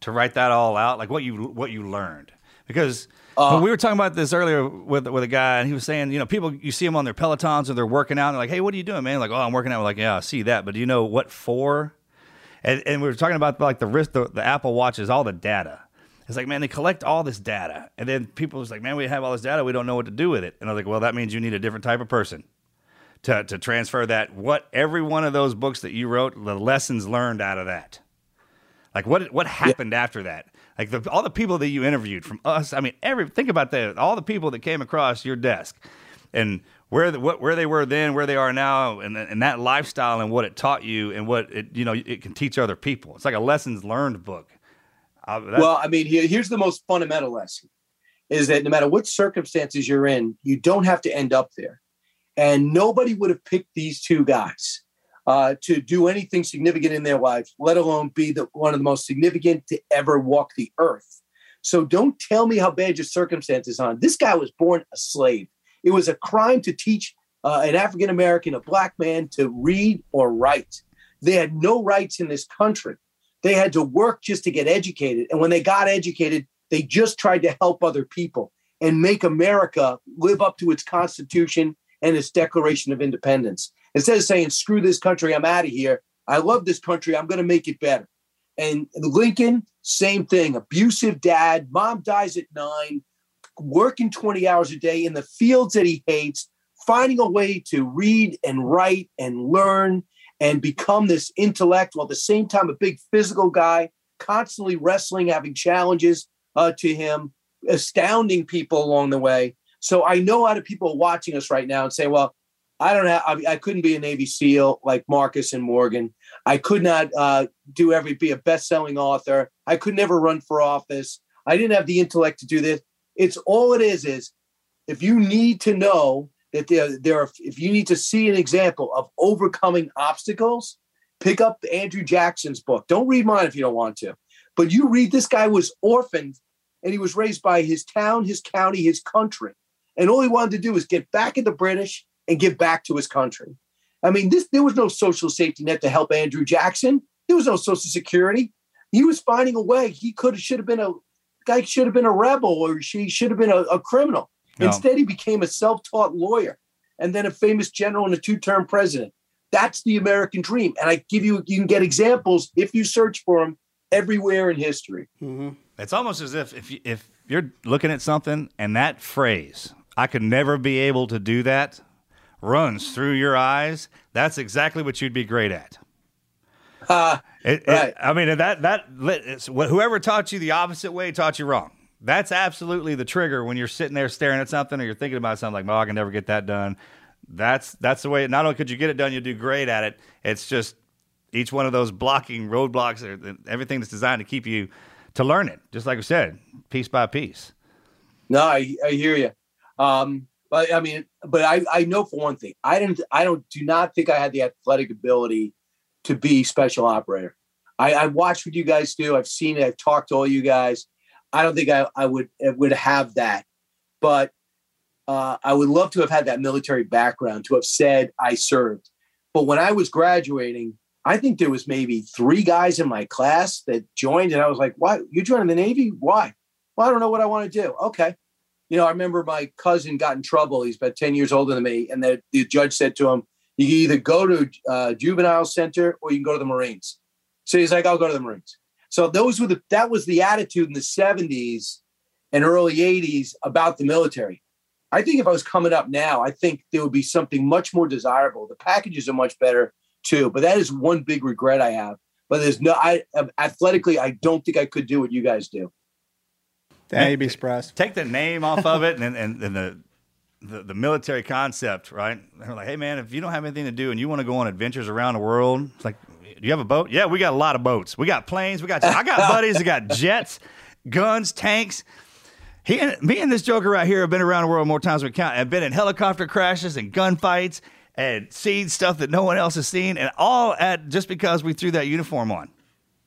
to write that all out, like what you what you learned, because uh, we were talking about this earlier with with a guy, and he was saying, you know, people, you see them on their Pelotons or they're working out, and they're like, hey, what are you doing, man? Like, oh, I'm working out. We're like, yeah, I see that, but do you know what for? And, and we were talking about like the wrist, the, the Apple Watches, all the data. It's like, man, they collect all this data, and then people was like, man, we have all this data, we don't know what to do with it. And I was like, well, that means you need a different type of person to to transfer that. What every one of those books that you wrote, the lessons learned out of that, like what what happened yeah. after that, like the, all the people that you interviewed from us. I mean, every think about that, all the people that came across your desk, and where the, what where they were then, where they are now, and and that lifestyle and what it taught you and what it you know it can teach other people. It's like a lessons learned book. Uh, well, I mean, here, here's the most fundamental lesson, is that no matter what circumstances you're in, you don't have to end up there. And nobody would have picked these two guys uh, to do anything significant in their lives, let alone be the, one of the most significant to ever walk the earth. So don't tell me how bad your circumstances are. This guy was born a slave. It was a crime to teach uh, an African-American, a black man, to read or write. They had no rights in this country. They had to work just to get educated. And when they got educated, they just tried to help other people and make America live up to its Constitution and its Declaration of Independence. Instead of saying, screw this country, I'm out of here. I love this country. I'm going to make it better. And Lincoln, same thing. Abusive dad. Mom dies at nine. Working twenty hours a day in the fields that he hates. Finding a way to read and write and learn and become this intellect, while at the same time a big physical guy, constantly wrestling, having challenges uh, to him, astounding people along the way. So I know a lot of people watching us right now and say, well, I don't have, I, I couldn't be a Navy SEAL like Marcus and Morgan. I could not uh, do every, be a best-selling author. I could never run for office. I didn't have the intellect to do this. It's all it is, is if you need to know that there, there are, if you need to see an example of overcoming obstacles, pick up Andrew Jackson's book. Don't read mine if you don't want to. But you read, this guy was orphaned, and he was raised by his town, his county, his country. And all he wanted to do was get back at the British and give back to his country. I mean, this there was no social safety net to help Andrew Jackson. There was no Social Security. He was finding a way. He could have, should have been a guy, should have been a rebel, or she should have been a, a criminal. No. Instead, he became a self-taught lawyer and then a famous general and a two-term president. That's the American dream. And I give you, you can get examples if you search for them everywhere in history. Mm-hmm. It's almost as if if, you, if you're looking at something and that phrase, I could never be able to do that, runs through your eyes, that's exactly what you'd be great at. Uh, it, right. it, I mean, that that it's, whoever taught you the opposite way taught you wrong. That's absolutely the trigger when you're sitting there staring at something, or you're thinking about something like, oh, I can never get that done. That's that's the way. Not only could you get it done, you do great at it. It's just each one of those blocking roadblocks, or everything that's designed to keep you to learn it. Just like we said, piece by piece. No, I, I hear you. Um, but I mean, but I, I know for one thing, I didn't. I don't do not think I had the athletic ability to be special operator. I, I watched what you guys do. I've seen it. I've talked to all you guys. I don't think I, I would would have that, but uh, I would love to have had that military background to have said I served. But when I was graduating, I think there was maybe three guys in my class that joined, and I was like, "Why you joining the Navy? Why? Well, I don't know what I want to do." Okay, you know, I remember my cousin got in trouble. He's about ten years older than me, and the, the judge said to him, "You can either go to uh, juvenile center or you can go to the Marines." So he's like, "I'll go to the Marines." So those were the that was the attitude in the seventies and early eighties about the military. I think if I was coming up now, I think there would be something much more desirable. The packages are much better too, but that is one big regret I have. But there's no, I athletically, I don't think I could do what you guys do. You'd be surprised. Take the name off of it, and and, and the, the the military concept, right? They're like, hey man, if you don't have anything to do and you want to go on adventures around the world, it's like, do you have a boat? Yeah, we got a lot of boats. We got planes. We got. I got buddies that got jets, guns, tanks. He, and, me and this joker right here have been around the world more times than we count. I've been in helicopter crashes and gunfights and seen stuff that no one else has seen, and all at just because we threw that uniform on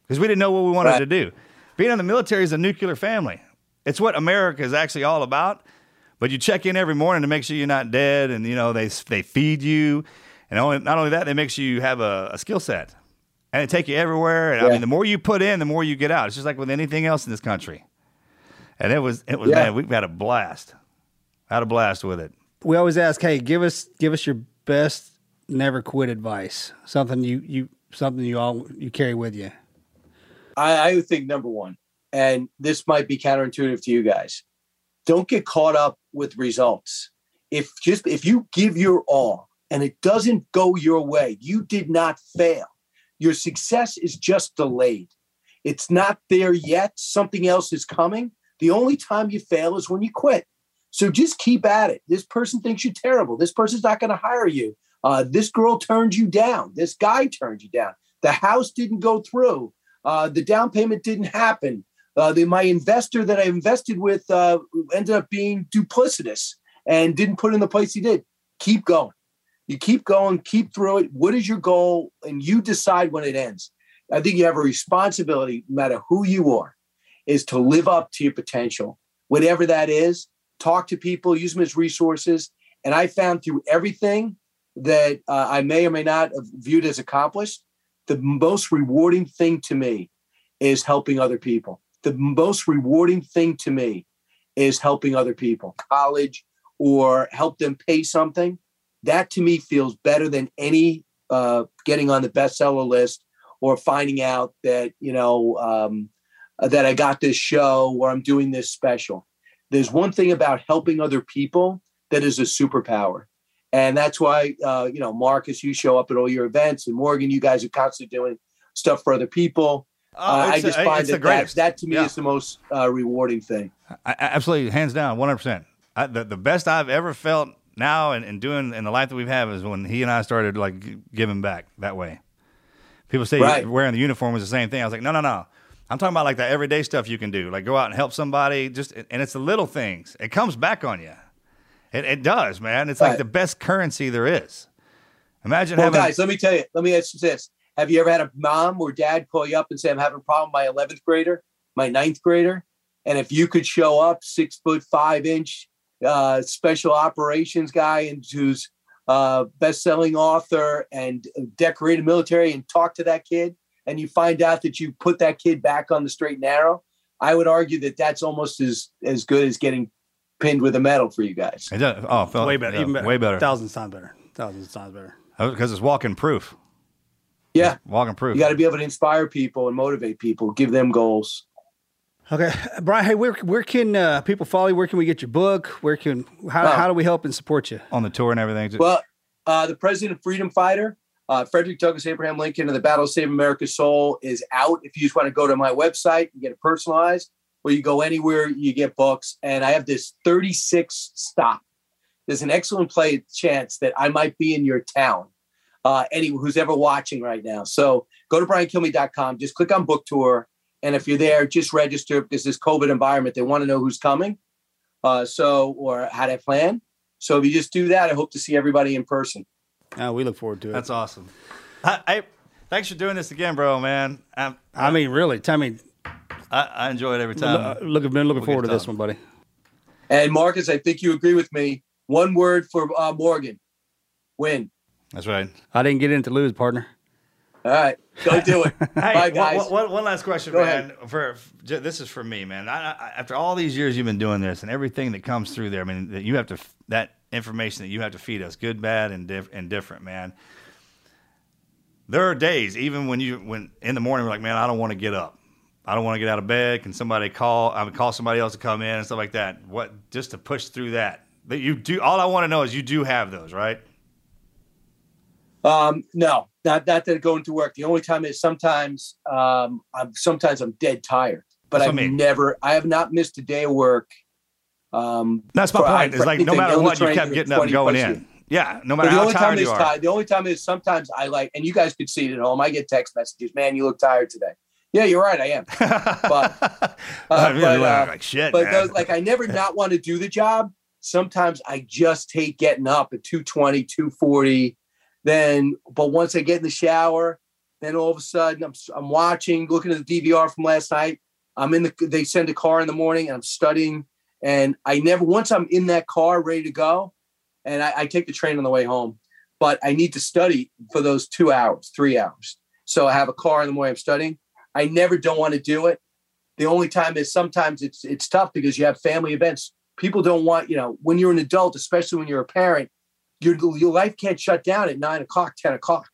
because we didn't know what we wanted right. to do. Being in the military is a nuclear family. It's what America is actually all about. But you check in every morning to make sure you're not dead, and you know they they feed you, and only, not only that, they make sure you have a, a skill set, and they take you everywhere. And yeah. I mean, the more you put in, the more you get out. It's just like with anything else in this country. And it was it was yeah. man, we've had a blast, had a blast with it. We always ask, hey, give us give us your best never quit advice. Something you you something you all you carry with you. I, I would think number one, and this might be counterintuitive to you guys. Don't get caught up with results. If just if you give your all and it doesn't go your way, you did not fail. Your success is just delayed. It's not there yet. Something else is coming. The only time you fail is when you quit. So just keep at it. This person thinks you're terrible. This person's not going to hire you. Uh, this girl turned you down. This guy turned you down. The house didn't go through. Uh, the down payment didn't happen. Uh, they, my investor that I invested with uh, ended up being duplicitous and didn't put in the place he did. Keep going. You keep going, keep through it. What is your goal? And you decide when it ends. I think you have a responsibility, no matter who you are, is to live up to your potential. Whatever that is, talk to people, use them as resources. And I found through everything that uh, I may or may not have viewed as accomplished, the most rewarding thing to me is helping other people. The most rewarding thing to me is helping other people, college or help them pay something. That to me feels better than any uh, getting on the bestseller list or finding out that, you know, um, that I got this show or I'm doing this special. There's one thing about helping other people that is a superpower. And that's why, uh, you know, Marcus, you show up at all your events, and Morgan, you guys are constantly doing stuff for other people. Uh, I just a, find that, that that to me yeah. is the most uh, rewarding thing. I, absolutely. Hands down. one hundred percent. I, the, the best I've ever felt now and, and doing in the life that we've had is when he and I started like giving back that way. People say right. wearing the uniform was the same thing. I was like, no, no, no. I'm talking about like the everyday stuff you can do, like go out and help somebody. Just and it's the little things. It comes back on you. It, it does, man. It's right. like the best currency there is. Imagine well, having guys. Let me tell you. Let me ask you this. Have you ever had a mom or dad call you up and say, I'm having a problem with my eleventh grader, my ninth grader? And if you could show up six foot, five inch uh, special operations guy and who's uh, best-selling author and decorated military and talk to that kid, and you find out that you put that kid back on the straight and narrow, I would argue that that's almost as, as good as getting pinned with a medal for you guys. It does. Oh, felt, way better. Yeah, even better. Way better. Thousands times better. Thousands times better. Because it's walking proof. Yeah. Walking proof. You got to be able to inspire people and motivate people, give them goals. Okay. Brian, hey, where, where can uh, people follow you? Where can we get your book? Where can, how, well, how do we help and support you? On the tour and everything. Well, uh, The President of Freedom Fighter, uh, Frederick Douglass, Abraham Lincoln, and The Battle to Save America's Soul is out. If you just want to go to my website and get it personalized, or you go anywhere, you get books. And I have this thirty-sixth stop. There's an excellent play chance that I might be in your town. Uh, anyone who's ever watching right now. So go to brian kilmeade dot com, just click on book tour. And if you're there, just register because this COVID environment, they want to know who's coming. Uh, so, or how to plan. So if you just do that, I hope to see everybody in person. Oh, we look forward to it. That's awesome. I, I thanks for doing this again, bro, man. I'm, I'm, I mean, really, I mean, I, I enjoy it every time. Look, I've been looking forward to this one, buddy. And Marcus, I think you agree with me. One word for uh, Morgan, win. That's right. I didn't get into lose, partner. All right. Go do it. Hey, bye, guys. One, one, one last question, Go man. For, for, this is for me, man. I, I, after all these years you've been doing this and everything that comes through there, I mean, that you have to that information that you have to feed us, good, bad, and, diff, and different, man. There are days, even when you when in the morning, we're like, man, I don't want to get up. I don't want to get out of bed. Can somebody call? I would call somebody else to come in and stuff like that. What just to push through that? That you do. All I want to know is you do have those, right? Um, no, not, not that going to work. The only time is sometimes, um, I'm, sometimes I'm dead tired, but I've I mean. never, I have not missed a day of work. Um, that's my for, point. I, it's like, no matter what, you kept getting up and going in. in. Yeah. No matter how tired you are. T- the only time is sometimes I like, and you guys could see it at home. I get text messages, man, you look tired today. Yeah, you're right. I am. But, uh, I really but, uh, like shit, but those, like, I never not want to do the job. Sometimes I just hate getting up at two twenty, two forty. Then, but once I get in the shower, then all of a sudden I'm I'm watching, looking at the D V R from last night, I'm in the, they send a car in the morning and I'm studying. And I never, once I'm in that car ready to go, and I, I take the train on the way home, but I need to study for those two hours, three hours. So I have a car in the morning I'm studying. I never don't want to do it. The only time is sometimes it's it's tough because you have family events. People don't want, you know, when you're an adult, especially when you're a parent, your, your life can't shut down at nine o'clock, ten o'clock.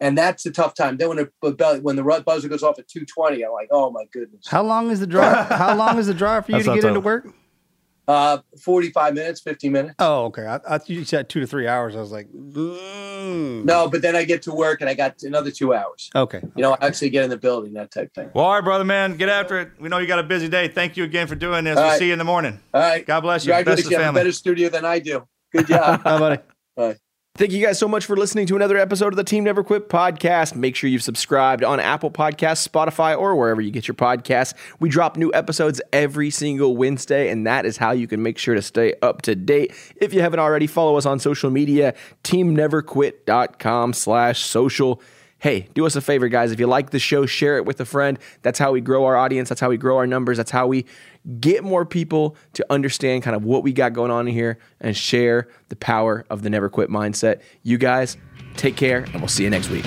And that's a tough time. Then when the when the buzzer goes off at two twenty, I'm like, oh my goodness. How long is the drive? How long is the drive for you that's to get into work? Uh, forty-five minutes, fifteen minutes. Oh, okay. I, I you said two to three hours. I was like, mm. No, but then I get to work and I got another two hours. Okay. You okay. know, I actually get in the building, that type of thing. Well, all right, brother, man, get after it. We know you got a busy day. Thank you again for doing this. All we'll right. see you in the morning. All right. God bless you. Best of the family. You have a better studio than I do. Good job. Bye, buddy. Bye. Thank you guys so much for listening to another episode of the Team Never Quit podcast. Make sure you've subscribed on Apple Podcasts, Spotify, or wherever you get your podcasts. We drop new episodes every single Wednesday, and that is how you can make sure to stay up to date. If you haven't already, follow us on social media, teamneverquit.com slash social. Hey, do us a favor, guys. If you like the show, share it with a friend. That's how we grow our audience. That's how we grow our numbers. That's how we get more people to understand kind of what we got going on here and share the power of the never quit mindset. You guys, take care, and we'll see you next week.